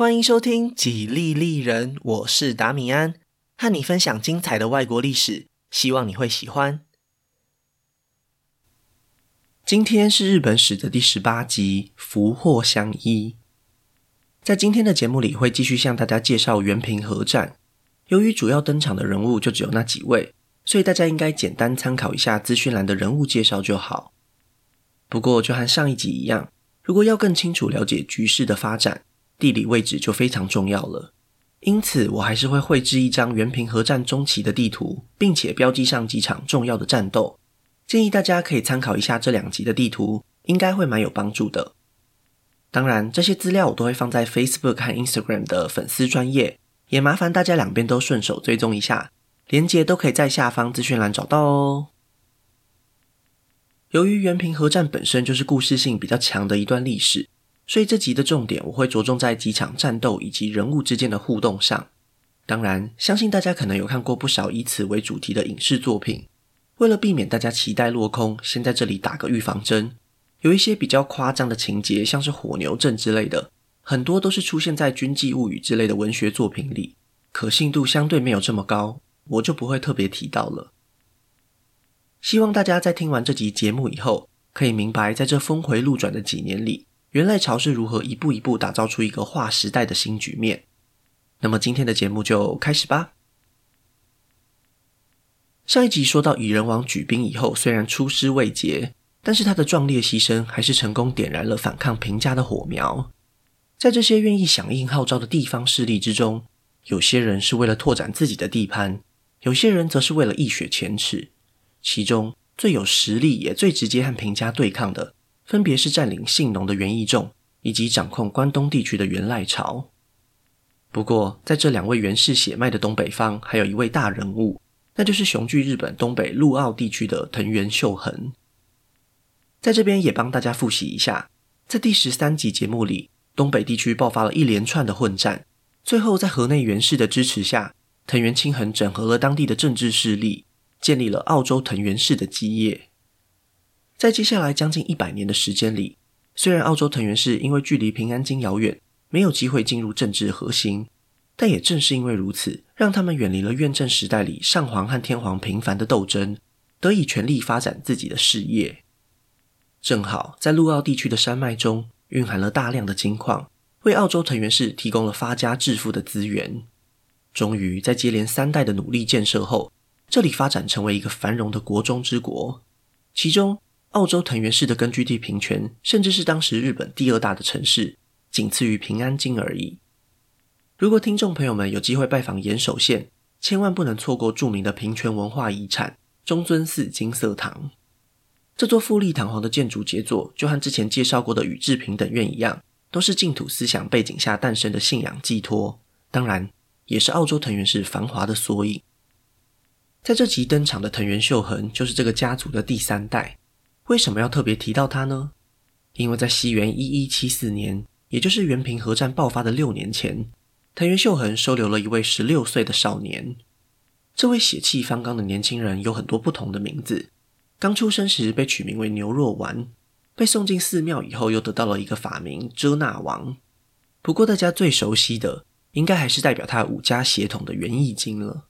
欢迎收听几利利人，我是达米安，和你分享精彩的外国历史，希望你会喜欢。今天是日本史的第18集，福祸相依。在今天的节目里会继续向大家介绍原平合战，由于主要登场的人物就只有那几位，所以大家应该简单参考一下资讯栏的人物介绍就好。不过就和上一集一样，如果要更清楚了解局势的发展，地理位置就非常重要了。因此我还是会绘制一张原平合战中期的地图，并且标记上几场重要的战斗，建议大家可以参考一下这两集的地图，应该会蛮有帮助的。当然这些资料我都会放在 Facebook 和 Instagram 的粉丝专页，也麻烦大家两边都顺手追踪一下，连结都可以在下方资讯栏找到哦。由于原平合战本身就是故事性比较强的一段历史，所以这集的重点我会着重在几场战斗以及人物之间的互动上。当然，相信大家可能有看过不少以此为主题的影视作品，为了避免大家期待落空，先在这里打个预防针。有一些比较夸张的情节，像是火牛阵之类的，很多都是出现在军纪物语之类的文学作品里，可信度相对没有这么高，我就不会特别提到了。希望大家在听完这集节目以后，可以明白在这峰回路转的几年里，元赖朝是如何一步一步打造出一个划时代的新局面。那么今天的节目就开始吧。上一集说到蚁人王举兵以后，虽然出师未捷，但是他的壮烈牺牲还是成功点燃了反抗平家的火苗。在这些愿意响应号召的地方势力之中，有些人是为了拓展自己的地盘，有些人则是为了一雪前耻。其中最有实力也最直接和平家对抗的，分别是占领信浓的源义仲以及掌控关东地区的源赖朝。不过在这两位源氏血脉的东北方，还有一位大人物，那就是雄踞日本东北陆奥地区的藤原秀衡。在这边也帮大家复习一下，在第13集节目里，东北地区爆发了一连串的混战，最后在河内源氏的支持下，藤原清衡整合了当地的政治势力，建立了澳洲藤原氏的基业。在接下来将近100年的时间里，虽然澳洲藤原氏因为距离平安京遥远，没有机会进入政治核心，但也正是因为如此，让他们远离了院政时代里上皇和天皇频繁的斗争，得以全力发展自己的事业。正好在陆奥地区的山脉中蕴含了大量的金矿，为澳洲藤原氏提供了发家致富的资源。终于在接连三代的努力建设后，这里发展成为一个繁荣的国中之国，其中澳洲藤原氏的根据地平泉甚至是当时日本第二大的城市，仅次于平安京而已。如果听众朋友们有机会拜访岩手县，千万不能错过著名的平泉文化遗产中尊寺金色堂。这座富丽堂皇的建筑杰作，就和之前介绍过的宇治平等院一样，都是净土思想背景下诞生的信仰寄托，当然也是澳洲藤原氏繁华的缩影。在这集登场的藤原秀衡就是这个家族的第三代。为什么要特别提到他呢？因为在西元1174年，也就是原平合战爆发的6年前，藤原秀衡收留了一位16岁的少年。这位血气方刚的年轻人有很多不同的名字，刚出生时被取名为牛若丸，被送进寺庙以后又得到了一个法名遮那王。不过大家最熟悉的应该还是代表他武家血统的源义经了。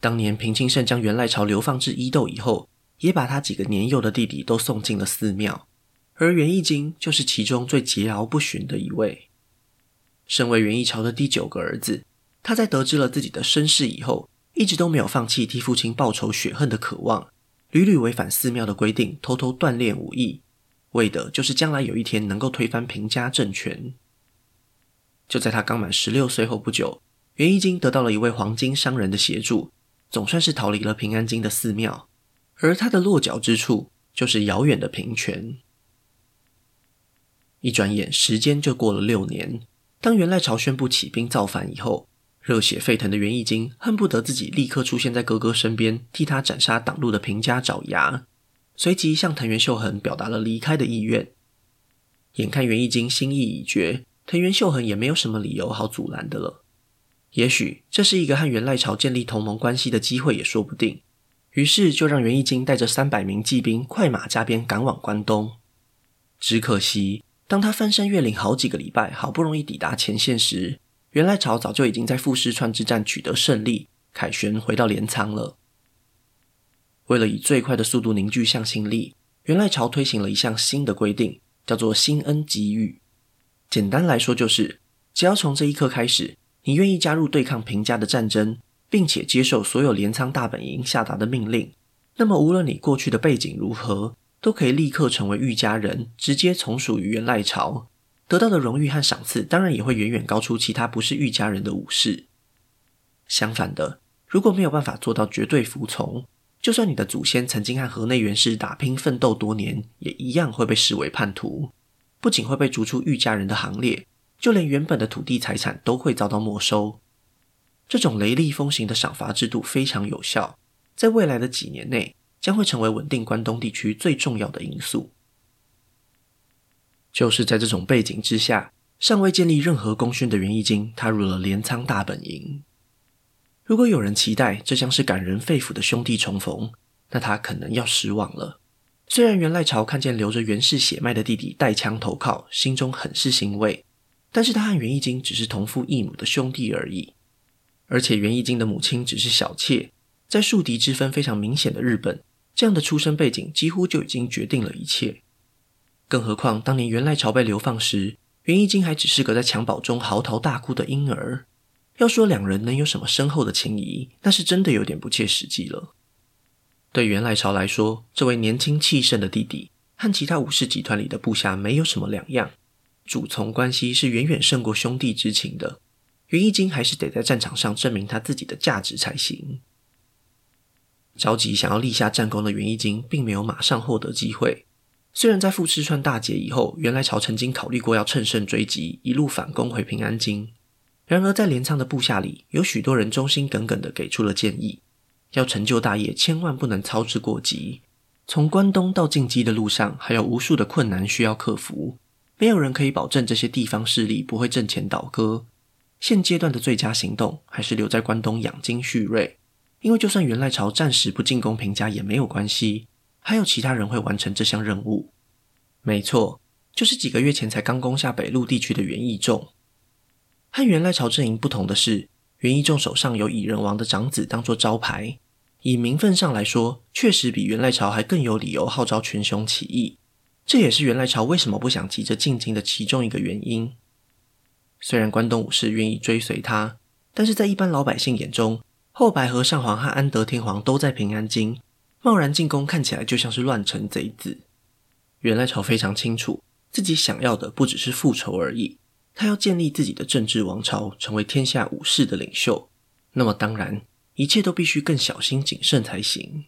当年平清盛将源赖朝流放至伊豆以后，也把他几个年幼的弟弟都送进了寺庙，而源义经就是其中最桀骜不驯的一位。身为源义朝的第9个儿子，他在得知了自己的身世以后，一直都没有放弃替父亲报仇雪恨的渴望，屡屡违反寺庙的规定，偷偷锻炼武艺，为的就是将来有一天能够推翻平家政权。就在他刚满16岁后不久，源义经得到了一位黄金商人的协助，总算是逃离了平安京的寺庙，而他的落脚之处就是遥远的平泉。一转眼时间就过了6年，当源赖朝宣布起兵造反以后，热血沸腾的源义经恨不得自己立刻出现在哥哥身边，替他斩杀挡路的平家爪牙，随即向藤原秀衡表达了离开的意愿。眼看源义经心意已决，藤原秀衡也没有什么理由好阻拦的了。也许这是一个和源赖朝建立同盟关系的机会也说不定，于是就让源义经带着300名骑兵快马加鞭赶往关东。只可惜当他翻山越岭好几个礼拜，好不容易抵达前线时，源赖朝早就已经在富士川之战取得胜利，凯旋回到镰仓了。为了以最快的速度凝聚向心力，源赖朝推行了一项新的规定，叫做新恩给予。简单来说就是，只要从这一刻开始，你愿意加入对抗平家的战争，并且接受所有镰仓大本营下达的命令，那么无论你过去的背景如何，都可以立刻成为御家人，直接从属于源赖朝，得到的荣誉和赏赐当然也会远远高出其他不是御家人的武士。相反的，如果没有办法做到绝对服从，就算你的祖先曾经和河内源氏打拼奋斗多年，也一样会被视为叛徒，不仅会被逐出御家人的行列，就连原本的土地财产都会遭到没收。这种雷厉风行的赏罚制度非常有效，在未来的几年内将会成为稳定关东地区最重要的因素。就是在这种背景之下，尚未建立任何功勋的源义经踏入了镰仓大本营。如果有人期待这将是感人肺腑的兄弟重逢，那他可能要失望了。虽然源赖朝看见流着源氏血脉的弟弟带枪投靠，心中很是欣慰，但是他和源义经只是同父异母的兄弟而已。而且源义经的母亲只是小妾，在庶嫡之分非常明显的日本，这样的出身背景几乎就已经决定了一切。更何况当年源赖朝被流放时，源义经还只是个在襁褓中嚎啕大哭的婴儿，要说两人能有什么深厚的情谊，那是真的有点不切实际了。对源赖朝来说，这位年轻气盛的弟弟和其他武士集团里的部下没有什么两样，主从关系是远远胜过兄弟之情的，源义经还是得在战场上证明他自己的价值才行。着急想要立下战功的源义经并没有马上获得机会，虽然在富士川大捷以后，源赖朝曾经考虑过要乘胜追击，一路反攻回平安京，然而在镰仓的部下里，有许多人忠心耿耿地给出了建议，要成就大业千万不能操之过急，从关东到近畿的路上还有无数的困难需要克服，没有人可以保证这些地方势力不会阵前倒戈，现阶段的最佳行动还是留在关东养精蓄锐，因为就算源赖朝暂时不进攻平家也没有关系，还有其他人会完成这项任务。没错，就是几个月前才刚攻下北陆地区的源义仲。和源赖朝阵营不同的是，源义仲手上有蚁人王的长子当作招牌，以名分上来说，确实比源赖朝还更有理由号召群雄起义，这也是源赖朝为什么不想急着进京的其中一个原因。虽然关东武士愿意追随他，但是在一般老百姓眼中，后白河上皇和安德天皇都在平安京，贸然进攻看起来就像是乱臣贼子。源赖朝非常清楚，自己想要的不只是复仇而已，他要建立自己的政治王朝，成为天下武士的领袖，那么当然一切都必须更小心谨慎才行。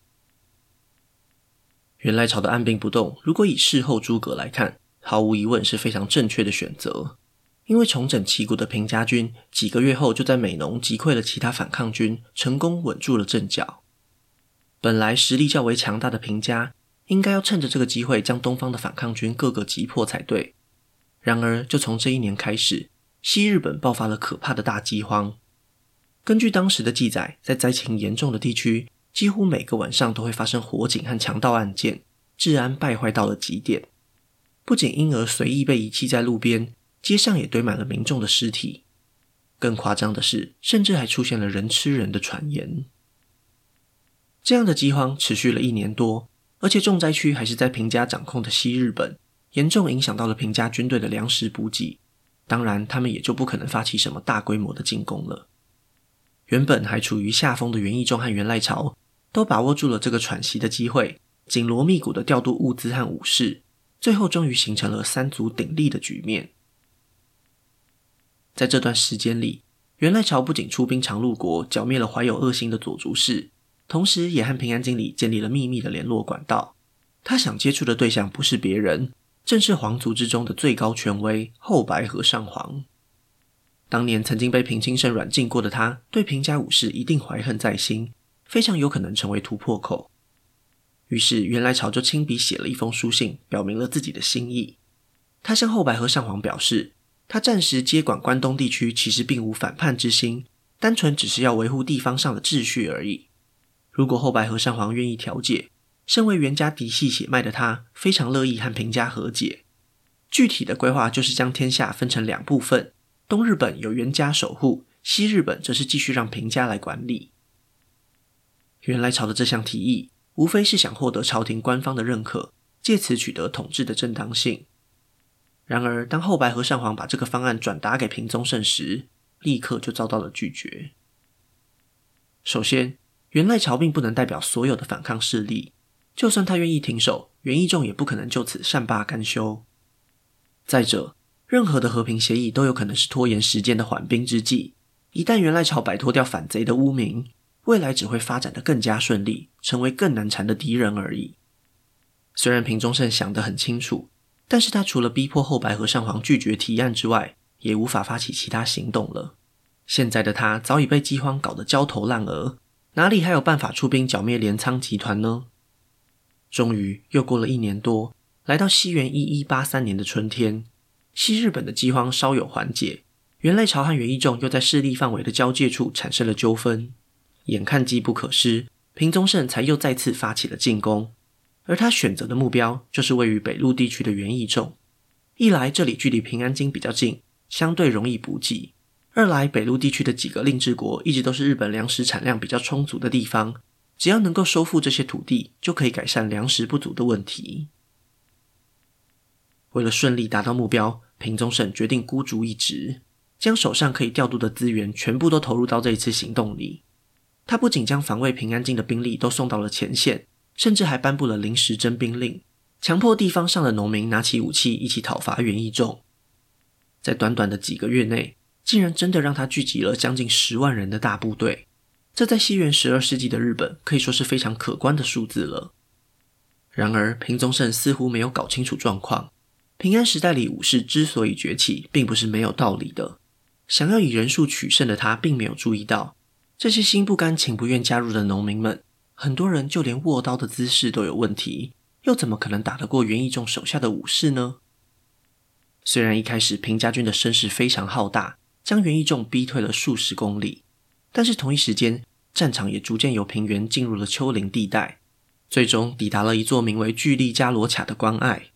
源赖朝的按兵不动，如果以事后诸葛来看，毫无疑问是非常正确的选择，因为重整旗鼓的平家军几个月后就在美浓击溃了其他反抗军，成功稳住了阵脚。本来实力较为强大的平家应该要趁着这个机会将东方的反抗军各个击破才对，然而就从这一年开始，西日本爆发了可怕的大饥荒。根据当时的记载，在灾情严重的地区，几乎每个晚上都会发生火警和强盗案件，治安败坏到了极点，不仅婴儿随意被遗弃在路边，街上也堆满了民众的尸体，更夸张的是，甚至还出现了人吃人的传言。这样的饥荒持续了1年多，而且重灾区还是在平家掌控的西日本，严重影响到了平家军队的粮食补给，当然他们也就不可能发起什么大规模的进攻了。原本还处于下风的源义仲和源赖朝都把握住了这个喘息的机会，紧锣密鼓的调度物资和武士，最后终于形成了三足鼎立的局面。在这段时间里，源赖朝不仅出兵常陆国剿灭了怀有恶心的佐竹氏，同时也和平安京里建立了秘密的联络管道，他想接触的对象不是别人，正是皇族之中的最高权威后白河上皇。当年曾经被平清盛软禁过的他，对平家武士一定怀恨在心，非常有可能成为突破口。于是源赖朝就亲笔写了一封书信，表明了自己的心意。他向后白河上皇表示，他暂时接管关东地区其实并无反叛之心，单纯只是要维护地方上的秩序而已。如果后白河上皇愿意调解，身为源家嫡系血脉的他非常乐意和平家和解，具体的规划就是将天下分成两部分，东日本由源家守护，西日本则是继续让平家来管理。源来朝的这项提议无非是想获得朝廷官方的认可，借此取得统治的正当性。然而当后白河上皇把这个方案转达给平宗盛时，立刻就遭到了拒绝。首先，源赖朝并不能代表所有的反抗势力，就算他愿意停手，源义仲也不可能就此善罢甘休。再者，任何的和平协议都有可能是拖延时间的缓兵之计，一旦源赖朝摆脱掉反贼的污名，未来只会发展得更加顺利，成为更难缠的敌人而已。虽然平宗盛想得很清楚，但是他除了逼迫后白河上皇拒绝提案之外，也无法发起其他行动了。现在的他早已被饥荒搞得焦头烂额，哪里还有办法出兵剿灭镰仓集团呢？终于又过了1年多，来到西元1183年的春天，西日本的饥荒稍有缓解，源赖朝和源义仲又在势力范围的交界处产生了纠纷。眼看机不可失，平宗盛才又再次发起了进攻，而他选择的目标就是位于北陆地区的源义仲。一来这里距离平安京比较近，相对容易补给；二来北陆地区的几个令制国一直都是日本粮食产量比较充足的地方，只要能够收复这些土地，就可以改善粮食不足的问题。为了顺利达到目标，平宗盛决定孤注一掷，将手上可以调度的资源全部都投入到这一次行动里。他不仅将防卫平安京的兵力都送到了前线，甚至还颁布了临时征兵令，强迫地方上的农民拿起武器一起讨伐源义仲。在短短的几个月内，竟然真的让他聚集了将近10万人的大部队，这在西元12世纪的日本可以说是非常可观的数字了。然而平宗盛似乎没有搞清楚状况，平安时代里武士之所以崛起并不是没有道理的，想要以人数取胜的他并没有注意到，这些心不甘情不愿加入的农民们，很多人就连握刀的姿势都有问题，又怎么可能打得过源义仲手下的武士呢？虽然一开始平家军的声势非常浩大，将源义仲逼退了数十公里，但是同一时间，战场也逐渐由平原进入了丘陵地带，最终抵达了一座名为巨利加罗卡的关隘。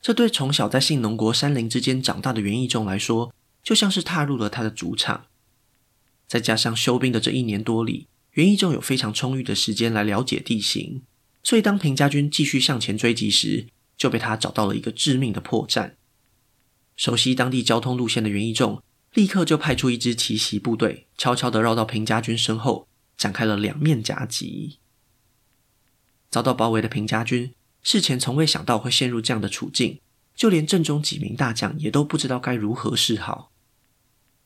这对从小在信浓国山林之间长大的源义仲来说，就像是踏入了他的主场。再加上休兵的这1年多里，源义仲有非常充裕的时间来了解地形，所以当平家军继续向前追击时，就被他找到了一个致命的破绽。熟悉当地交通路线的源义仲立刻就派出一支奇袭部队，悄悄地绕到平家军身后，展开了两面夹击。遭到包围的平家军事前从未想到会陷入这样的处境，就连阵中几名大将也都不知道该如何是好。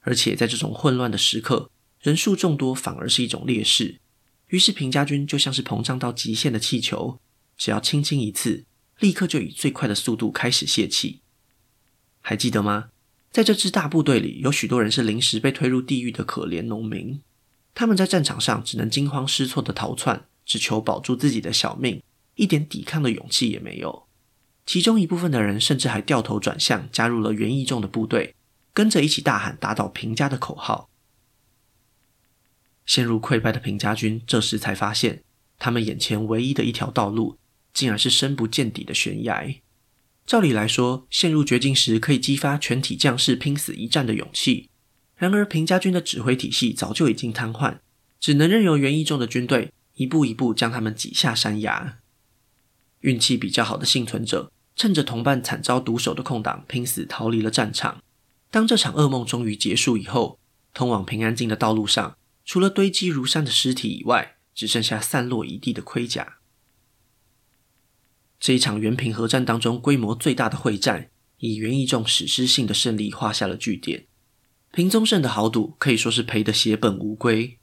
而且在这种混乱的时刻，人数众多反而是一种劣势，于是平家军就像是膨胀到极限的气球，只要轻轻一次，立刻就以最快的速度开始泄气。还记得吗？在这支大部队里，有许多人是临时被推入地狱的可怜农民，他们在战场上只能惊慌失措地逃窜，只求保住自己的小命，一点抵抗的勇气也没有。其中一部分的人甚至还掉头转向，加入了源义仲的部队，跟着一起大喊打倒平家的口号。陷入溃败的平家军这时才发现，他们眼前唯一的一条道路，竟然是深不见底的悬崖。照理来说，陷入绝境时可以激发全体将士拼死一战的勇气，然而平家军的指挥体系早就已经瘫痪，只能任由源义仲的军队一步一步将他们挤下山崖。运气比较好的幸存者趁着同伴惨遭毒手的空档，拼死逃离了战场。当这场噩梦终于结束以后，通往平安京的道路上，除了堆积如山的尸体以外，只剩下散落一地的盔甲。这一场源平合战当中规模最大的会战，以源义仲史诗性的胜利画下了句点。平宗盛的豪赌可以说是赔得血本无归，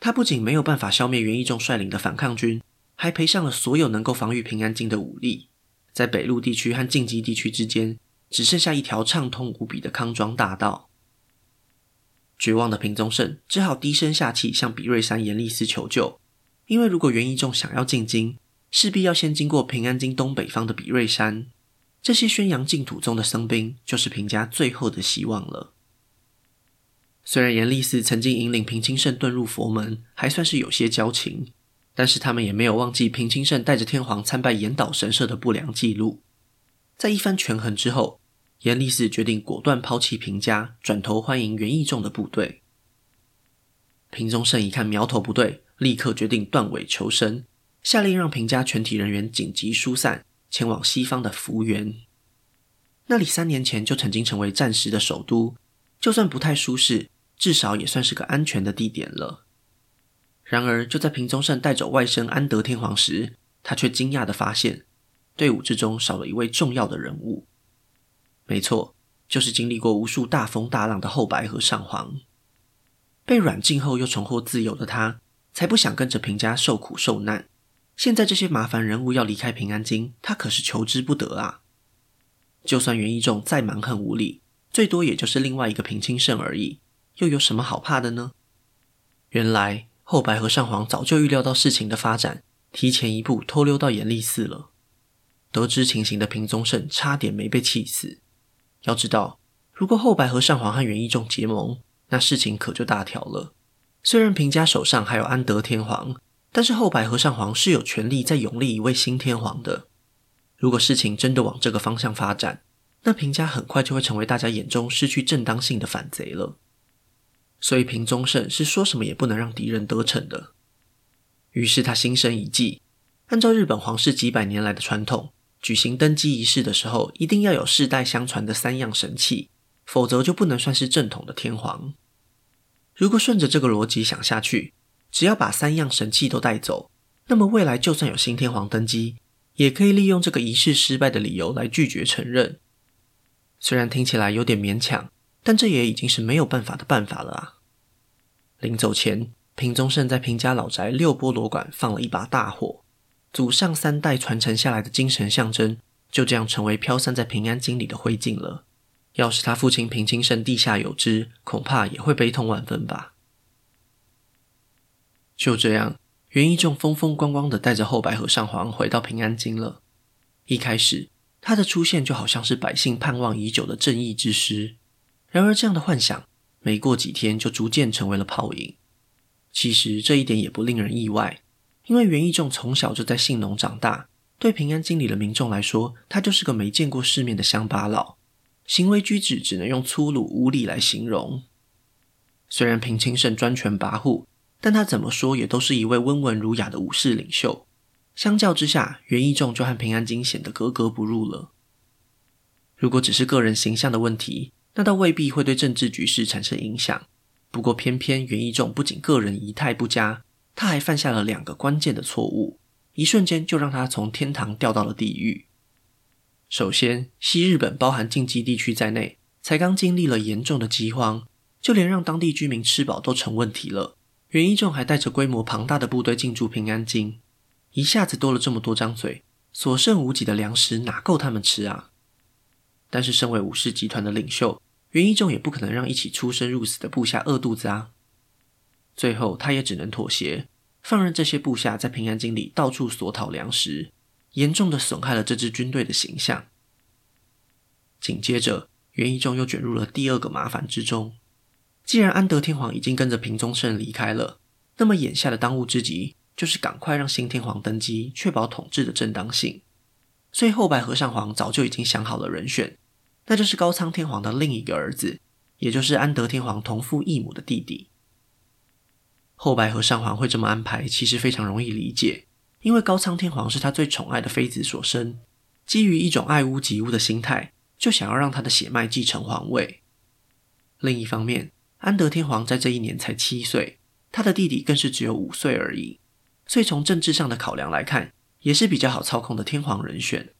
他不仅没有办法消灭源义仲率领的反抗军，还赔上了所有能够防御平安京的武力。在北陆地区和近畿地区之间，只剩下一条畅通无比的康庄大道。绝望的平宗盛只好低声下气向比叡山严立司求救，因为如果源义仲想要进京，势必要先经过平安京东北方的比叡山，这些宣扬净土宗的僧兵就是平家最后的希望了。虽然严立寺曾经引领平清盛遁入佛门，还算是有些交情，但是他们也没有忘记平清盛带着天皇参拜严岛神社的不良记录。在一番权衡之后，严力士决定果断抛弃平家，转头欢迎源义仲的部队。平宗盛一看苗头不对，立刻决定断尾求生，下令让平家全体人员紧急疏散，前往西方的福原。那里3年前就曾经成为战时的首都，就算不太舒适，至少也算是个安全的地点了。然而就在平宗盛带走外甥安德天皇时，他却惊讶地发现队伍之中少了一位重要的人物。没错，就是经历过无数大风大浪的后白河上皇。被软禁后又重获自由的他，才不想跟着平家受苦受难，现在这些麻烦人物要离开平安京，他可是求之不得啊。就算源义仲再蛮横无理，最多也就是另外一个平清盛而已，又有什么好怕的呢？原来后白河上皇早就预料到事情的发展，提前一步偷溜到严立寺了。得知情形的平宗盛差点没被气死。要知道，如果后白河上皇和源义仲结盟，那事情可就大条了。虽然平家手上还有安德天皇，但是后白河上皇是有权力再拥立一位新天皇的。如果事情真的往这个方向发展，那平家很快就会成为大家眼中失去正当性的反贼了。所以平宗盛是说什么也不能让敌人得逞的。于是他心生一计，按照日本皇室几百年来的传统，举行登基仪式的时候一定要有世代相传的3样神器，否则就不能算是正统的天皇。如果顺着这个逻辑想下去，只要把3样神器都带走，那么未来就算有新天皇登基，也可以利用这个仪式失败的理由来拒绝承认。虽然听起来有点勉强，但这也已经是没有办法的办法了啊。临走前，平宗盛在平家老宅6波罗馆放了一把大火，祖上3代传承下来的精神象征就这样成为飘散在平安京里的灰烬了。要是他父亲平清盛地下有知，恐怕也会悲痛万分吧。就这样，源义仲风风光光地带着后白河上皇回到平安京了。一开始他的出现就好像是百姓盼望已久的正义之师，然而这样的幻想没过几天就逐渐成为了泡影。其实这一点也不令人意外，因为源义仲从小就在信浓长大，对平安京里的民众来说，他就是个没见过世面的乡巴佬，行为举止只能用粗鲁无礼来形容。虽然平清盛专权跋扈，但他怎么说也都是一位温文儒雅的武士领袖，相较之下，源义仲就和平安京显得格格不入了。如果只是个人形象的问题，那倒未必会对政治局势产生影响。不过偏偏源义仲不仅个人仪态不佳，他还犯下了2个关键的错误，一瞬间就让他从天堂掉到了地狱。首先，西日本包含近畿地区在内，才刚经历了严重的饥荒，就连让当地居民吃饱都成问题了。源义仲还带着规模庞大的部队进驻平安京，一下子多了这么多张嘴，所剩无几的粮食哪够他们吃啊？但是身为武士集团的领袖，源义仲也不可能让一起出生入死的部下饿肚子啊。最后他也只能妥协，放任这些部下在平安京里到处索讨粮食，严重的损害了这支军队的形象。紧接着源义仲又卷入了第2个麻烦之中。既然安德天皇已经跟着平宗盛离开了，那么眼下的当务之急就是赶快让新天皇登基，确保统治的正当性。所以后白河上皇早就已经想好了人选，那就是高仓天皇的另一个儿子，也就是安德天皇同父异母的弟弟。后白河上皇会这么安排其实非常容易理解，因为高仓天皇是他最宠爱的妃子所生，基于一种爱屋及乌的心态，就想要让他的血脉继承皇位。另一方面，安德天皇在这一年才7岁，他的弟弟更是只有5岁而已，所以从政治上的考量来看，也是比较好操控的天皇人选。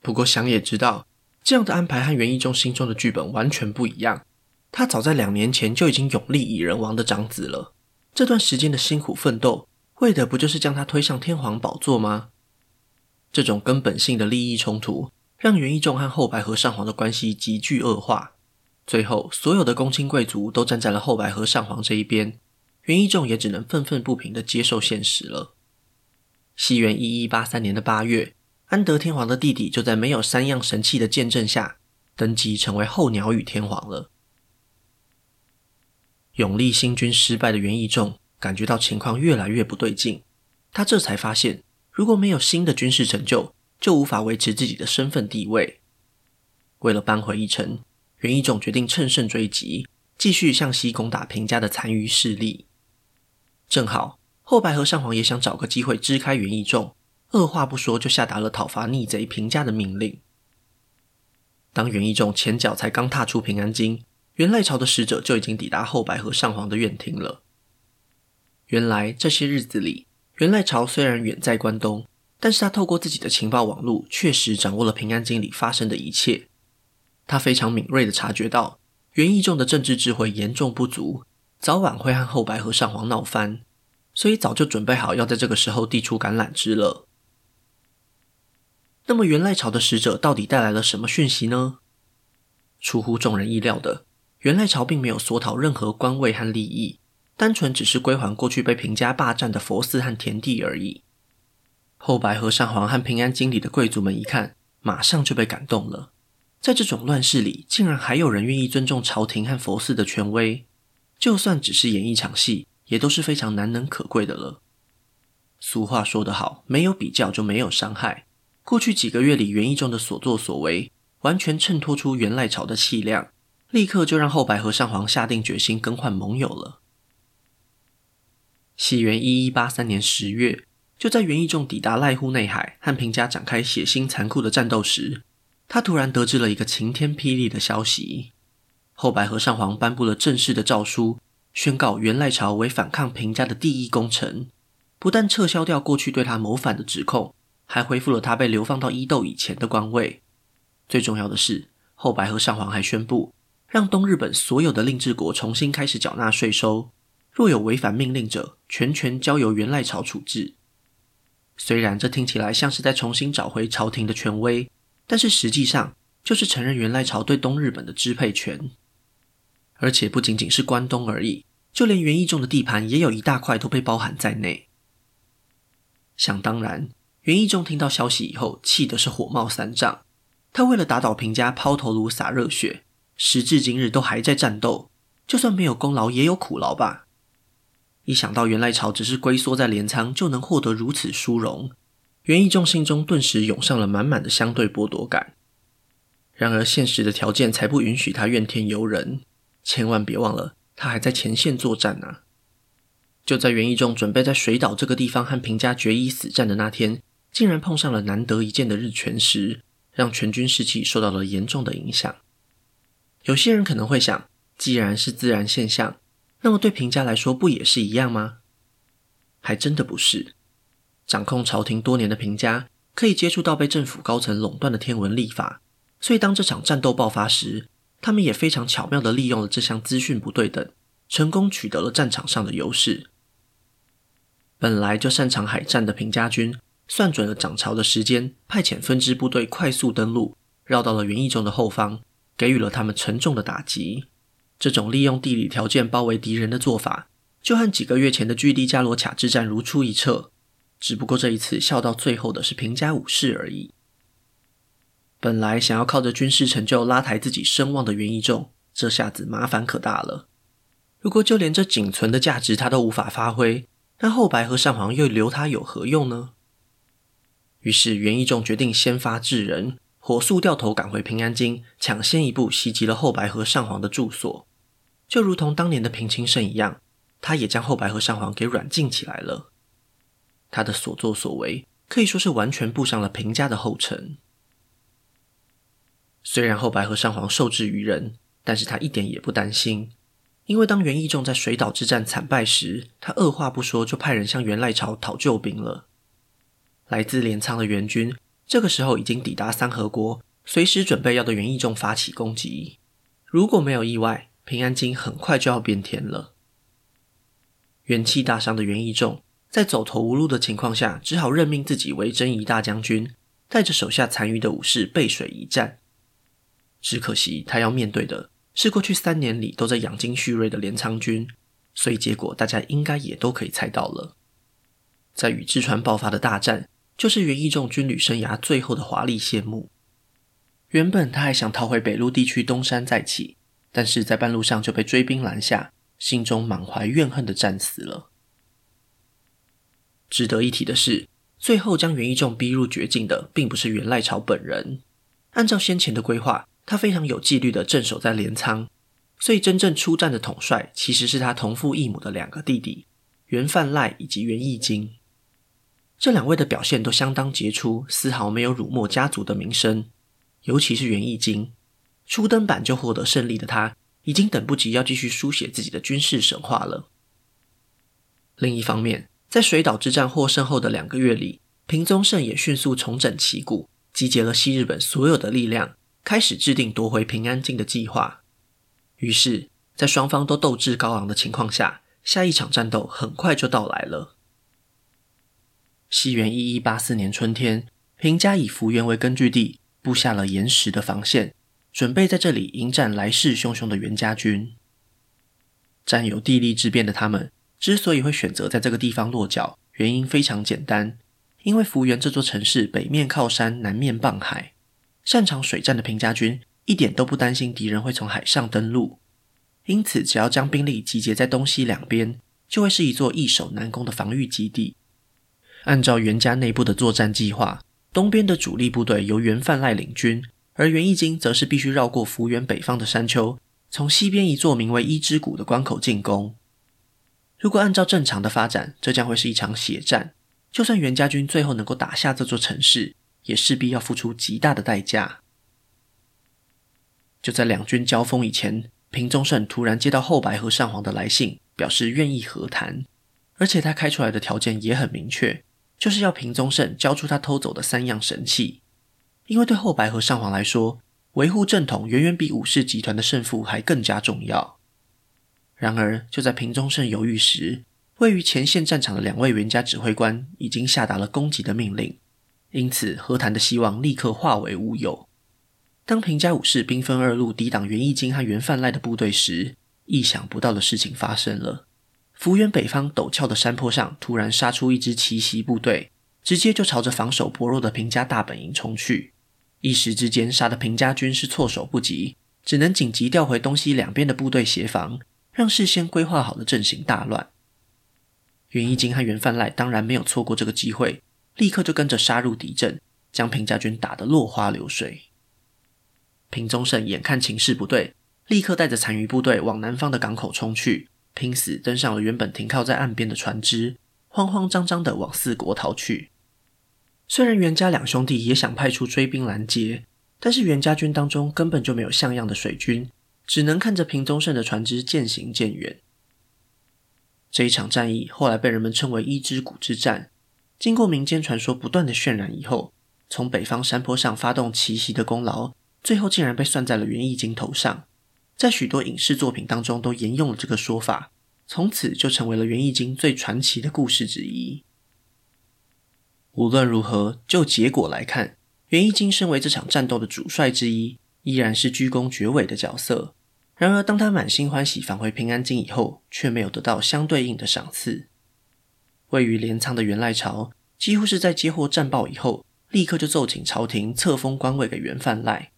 不过想也知道，这样的安排和源义仲心中的剧本完全不一样，他早在2年前就已经永立蚁人王的长子了，这段时间的辛苦奋斗，为的不就是将他推上天皇宝座吗？这种根本性的利益冲突，让源义仲和后白河上皇的关系急剧恶化，最后所有的公卿贵族都站在了后白河上皇这一边，源义仲也只能愤愤不平地接受现实了。西元1183年的8月，安德天皇的弟弟就在没有3样神器的见证下登基成为后鸟羽天皇了。永历新军失败的源义仲感觉到情况越来越不对劲，他这才发现如果没有新的军事成就，就无法维持自己的身份地位。为了扳回一城，源义仲决定趁胜追击，继续向西攻打平家的残余势力。正好后白河上皇也想找个机会支开源义仲，二话不说就下达了讨伐逆贼平家的命令。当源义仲前脚才刚踏出平安京，源赖朝的使者就已经抵达后白河上皇的院庭了。原来这些日子里，源赖朝虽然远在关东，但是他透过自己的情报网络确实掌握了平安京里发生的一切。他非常敏锐地察觉到源义仲的政治智慧严重不足，早晚会和后白河上皇闹翻，所以早就准备好要在这个时候递出橄榄枝了。那么源赖朝的使者到底带来了什么讯息呢？出乎众人意料的，源赖朝并没有索讨任何官位和利益，单纯只是归还过去被平家霸占的佛寺和田地而已。后白河上皇和平安京里的贵族们一看，马上就被感动了。在这种乱世里，竟然还有人愿意尊重朝廷和佛寺的权威，就算只是演一场戏，也都是非常难能可贵的了。俗话说得好，没有比较就没有伤害。过去几个月里，源义仲的所作所为完全衬托出源赖朝的气量，立刻就让后白河上皇下定决心更换盟友了。西元1183年10月，就在源义仲抵达濑户内海和平家展开血腥残酷的战斗时，他突然得知了一个晴天霹雳的消息。后白河上皇颁布了正式的诏书，宣告源赖朝为反抗平家的第一功臣，不但撤销掉过去对他谋反的指控，还恢复了他被流放到伊豆以前的官位。最重要的是，后白河上皇还宣布让东日本所有的令制国重新开始缴纳税收，若有违反命令者，全权交由源赖朝处置。虽然这听起来像是在重新找回朝廷的权威，但是实际上就是承认源赖朝对东日本的支配权。而且不仅仅是关东而已，就连源义仲的地盘也有一大块都被包含在内。想当然，源义仲听到消息以后，气的是火冒三丈。他为了打倒平家抛头颅洒热血，时至今日都还在战斗，就算没有功劳也有苦劳吧。一想到源赖朝只是龟缩在镰仓就能获得如此殊荣，源义仲心中顿时涌上了满满的相对剥夺感。然而现实的条件才不允许他怨天尤人，千万别忘了他还在前线作战啊。就在源义仲准备在水岛这个地方和平家决一死战的那天，竟然碰上了难得一见的日全食，让全军士气受到了严重的影响。有些人可能会想，既然是自然现象，那么对平家来说不也是一样吗？还真的不是。掌控朝廷多年的平家可以接触到被政府高层垄断的天文历法，所以当这场战斗爆发时，他们也非常巧妙地利用了这项资讯不对等，成功取得了战场上的优势。本来就擅长海战的平家军算准了涨潮的时间，派遣分支部队快速登陆，绕到了源义仲的后方，给予了他们沉重的打击。这种利用地理条件包围敌人的做法，就和几个月前的巨力加罗卡之战如出一辙，只不过这一次笑到最后的是平家武士而已。本来想要靠着军事成就拉抬自己声望的源义仲，这下子麻烦可大了。如果就连这仅存的价值他都无法发挥，那后白河上皇又留他有何用呢？于是源义仲决定先发制人，火速掉头赶回平安京，抢先一步袭击了后白河上皇的住所。就如同当年的平清盛一样，他也将后白河上皇给软禁起来了。他的所作所为可以说是完全步上了平家的后尘。虽然后白河上皇受制于人，但是他一点也不担心，因为当源义仲在水岛之战惨败时，他二话不说就派人向源赖朝讨救兵了。来自镰仓的援军这个时候已经抵达三河国，随时准备要对源义仲发起攻击。如果没有意外，平安京很快就要变天了。元气大伤的源义仲在走投无路的情况下，只好任命自己为征夷大将军，带着手下残余的武士背水一战。只可惜他要面对的是过去3年里都在养精蓄锐的镰仓军，所以结果大家应该也都可以猜到了。在宇治川爆发的大战，就是源义仲军旅生涯最后的华丽谢幕。原本他还想逃回北陆地区东山再起，但是在半路上就被追兵拦下，心中满怀怨恨的战死了。值得一提的是，最后将源义仲逼入绝境的并不是源赖朝本人。按照先前的规划，他非常有纪律地镇守在镰仓，所以真正出战的统帅其实是他同父异母的两个弟弟源范赖以及源义经。这两位的表现都相当杰出，丝毫没有辱没家族的名声。尤其是源义经，初登板就获得胜利的他，已经等不及要继续书写自己的军事神话了。另一方面，在水岛之战获胜后的2个月里，平宗盛也迅速重整旗鼓，集结了西日本所有的力量，开始制定夺回平安京的计划。于是，在双方都斗志高昂的情况下，下一场战斗很快就到来了。西元1184年春天，平家以福原为根据地，布下了严实的防线，准备在这里迎战来势汹汹的源家军。占有地利之便的他们之所以会选择在这个地方落脚，原因非常简单，因为福原这座城市北面靠山，南面傍海，擅长水战的平家军一点都不担心敌人会从海上登陆，因此只要将兵力集结在东西两边，就会是一座易守难攻的防御基地。按照源家内部的作战计划，东边的主力部队由源范赖领军，而源义经则是必须绕过福原北方的山丘，从西边一座名为伊之谷的关口进攻。如果按照正常的发展，这将会是一场血战，就算源家军最后能够打下这座城市，也势必要付出极大的代价。就在两军交锋以前，平宗盛突然接到后白河上皇的来信，表示愿意和谈，而且他开出来的条件也很明确，就是要平宗盛交出他偷走的3样神器。因为对后白河上皇来说，维护正统远远比武士集团的胜负还更加重要。然而，就在平宗盛犹豫时，位于前线战场的2位源家指挥官已经下达了攻击的命令，因此和谈的希望立刻化为乌有。当平家武士兵分二路抵挡源义经和源范赖的部队时，意想不到的事情发生了。福原北方陡峭的山坡上突然杀出一支奇袭部队，直接就朝着防守薄弱的平家大本营冲去，一时之间杀的平家军是措手不及，只能紧急调回东西两边的部队协防，让事先规划好的阵型大乱。源义经和源范赖当然没有错过这个机会，立刻就跟着杀入敌阵，将平家军打得落花流水。平宗盛眼看情势不对，立刻带着残余部队往南方的港口冲去，拼死登上了原本停靠在岸边的船只，慌慌张张地往四国逃去。虽然源家2兄弟也想派出追兵拦截，但是源家军当中根本就没有像样的水军，只能看着平宗盛的船只渐行渐远。这一场战役后来被人们称为伊之谷之战，经过民间传说不断的渲染以后，从北方山坡上发动奇袭的功劳，最后竟然被算在了源义经头上。在许多影视作品当中都沿用了这个说法，从此就成为了源义经最传奇的故事之一。无论如何，就结果来看，源义经身为这场战斗的主帅之一，依然是居功厥伟的角色。然而当他满心欢喜返回平安京以后，却没有得到相对应的赏赐。位于镰仓的源赖朝几乎是在接获战报以后，立刻就奏请朝廷册封官位给源范赖。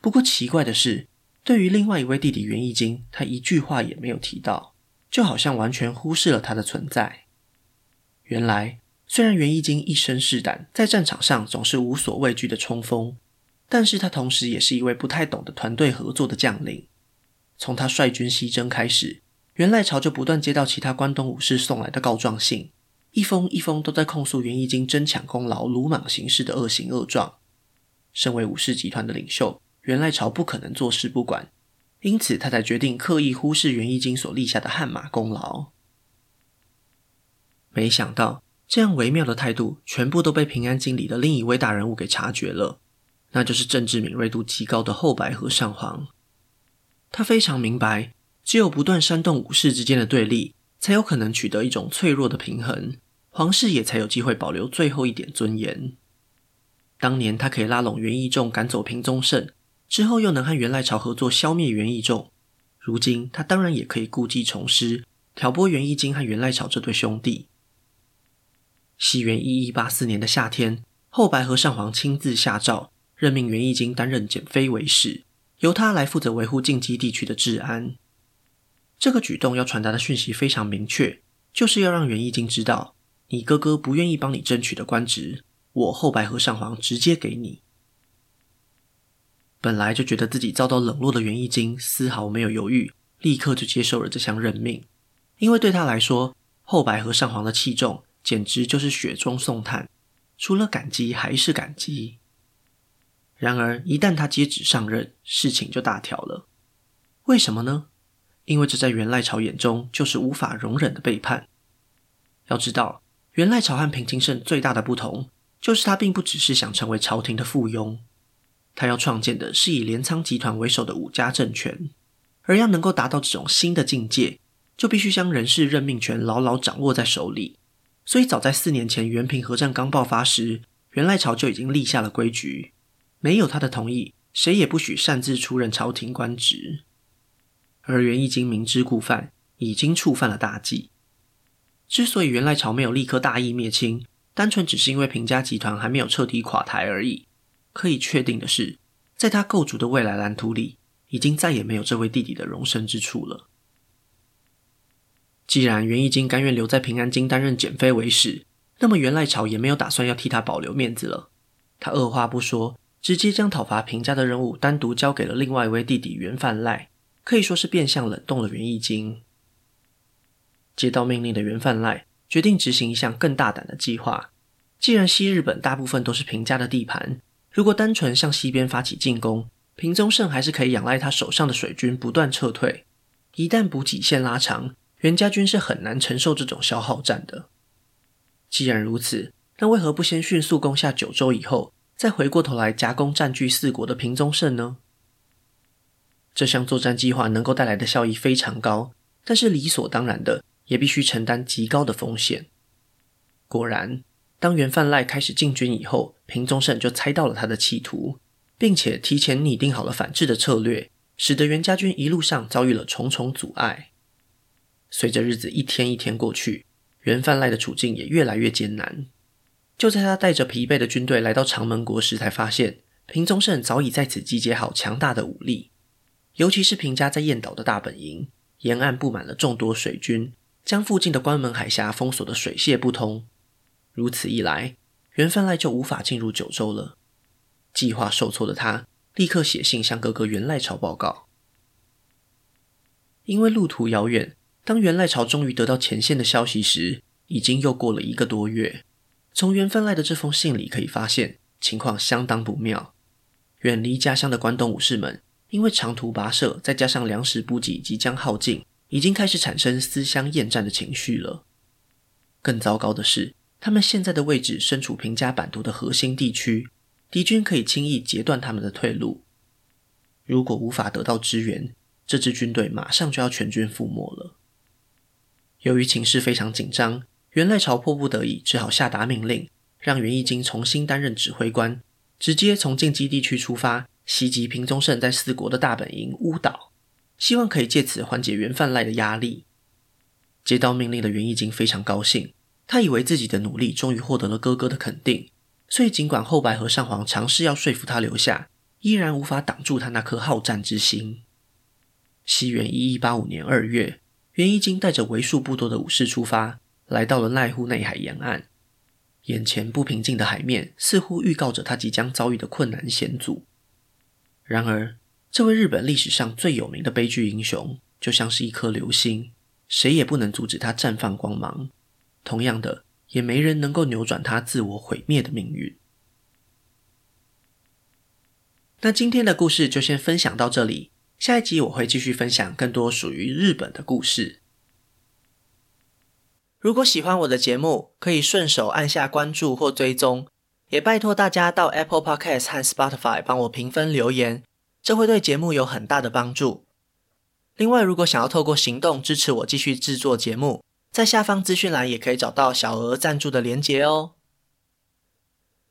不过奇怪的是，对于另外一位弟弟源义经，他一句话也没有提到，就好像完全忽视了他的存在。原来虽然源义经一身是胆，在战场上总是无所畏惧的冲锋，但是他同时也是一位不太懂得团队合作的将领。从他率军西征开始，源赖朝就不断接到其他关东武士送来的告状信，一封一封都在控诉源义经争抢功劳、鲁莽行事的恶行恶状。身为武士集团的领袖，源赖朝不可能坐视不管，因此他才决定刻意忽视源义经所立下的汗马功劳。没想到，这样微妙的态度全部都被平安京里的另一位大人物给察觉了，那就是政治敏锐度极高的后白河上皇。他非常明白，只有不断煽动武士之间的对立，才有可能取得一种脆弱的平衡，皇室也才有机会保留最后一点尊严。当年他可以拉拢源义仲赶走平宗盛，之后又能和源赖朝合作消灭源义仲，如今他当然也可以故技重施，挑拨源义经和源赖朝这对兄弟。西元1184年的夏天，后白河上皇亲自下诏，任命源义经担任犍妃为使，由他来负责维护近畿地区的治安。这个举动要传达的讯息非常明确，就是要让源义经知道，你哥哥不愿意帮你争取的官职，我后白河上皇直接给你。本来就觉得自己遭到冷落的袁义经丝毫没有犹豫，立刻就接受了这项任命。因为对他来说，后白河上皇的器重简直就是雪中送炭，除了感激还是感激。然而一旦他接旨上任，事情就大条了。为什么呢？因为这在源赖朝眼中就是无法容忍的背叛。要知道，源赖朝和平清盛最大的不同就是他并不只是想成为朝廷的附庸，他要创建的是以镰仓集团为首的武家政权，而要能够达到这种新的境界，就必须将人事任命权牢牢掌握在手里。所以早在4年前源平合战刚爆发时，源赖朝就已经立下了规矩，没有他的同意，谁也不许擅自出任朝廷官职。而源义经明知故犯，已经触犯了大忌。之所以源赖朝没有立刻大义灭亲，单纯只是因为平家集团还没有彻底垮台而已。可以确定的是，在他构筑的未来蓝图里，已经再也没有这位弟弟的容身之处了。既然源义经甘愿留在平安京担任减妃为使，那么源赖朝也没有打算要替他保留面子了。他二话不说，直接将讨伐平家的任务单独交给了另外一位弟弟源范赖，可以说是变相冷冻了源义经。接到命令的源范赖决定执行一项更大胆的计划。既然西日本大部分都是平家的地盘，如果单纯向西边发起进攻，平宗盛还是可以仰赖他手上的水军不断撤退。一旦补给线拉长，源家军是很难承受这种消耗战的。既然如此，那为何不先迅速攻下9州以后，再回过头来夹攻占据4国的平宗盛呢？这项作战计划能够带来的效益非常高，但是理所当然的，也必须承担极高的风险。果然，当源范赖开始进军以后，平宗盛就猜到了他的企图，并且提前拟定好了反制的策略，使得源家军一路上遭遇了重重阻碍。随着日子一天一天过去，源范赖的处境也越来越艰难。就在他带着疲惫的军队来到长门国时，才发现平宗盛早已在此集结好强大的武力。尤其是平家在彦岛的大本营，沿岸布满了众多水军，将附近的关门海峡封锁的水泄不通。如此一来，源范赖就无法进入9州了。计划受挫的他立刻写信向哥哥源赖朝报告。因为路途遥远，当源赖朝终于得到前线的消息时，已经又过了1个多月。从源范赖的这封信里可以发现，情况相当不妙。远离家乡的关东武士们，因为长途跋涉，再加上粮食补给即将耗尽，已经开始产生思乡厌战的情绪了。更糟糕的是，他们现在的位置身处平家版图的核心地区，敌军可以轻易截断他们的退路。如果无法得到支援，这支军队马上就要全军覆没了。由于情势非常紧张，源赖朝迫不得已，只好下达命令，让源义经重新担任指挥官，直接从近畿地区出发，袭击平宗盛在4国的大本营乌岛，希望可以借此缓解源范赖的压力。接到命令的源义经非常高兴，他以为自己的努力终于获得了哥哥的肯定，所以尽管后白河上皇尝试要说服他留下，依然无法挡住他那颗好战之心。西元1185年2月，源义经带着为数不多的武士出发，来到了濑户内海沿岸。眼前不平静的海面似乎预告着他即将遭遇的困难险阻。然而，这位日本历史上最有名的悲剧英雄，就像是一颗流星，谁也不能阻止他绽放光芒。同样的，也没人能够扭转他自我毁灭的命运。那今天的故事就先分享到这里。下一集我会继续分享更多属于日本的故事。如果喜欢我的节目，可以顺手按下关注或追踪，也拜托大家到 Apple Podcast 和 Spotify 帮我评分留言，这会对节目有很大的帮助。另外，如果想要透过行动支持我继续制作节目，在下方资讯栏也可以找到小额赞助的连结哦。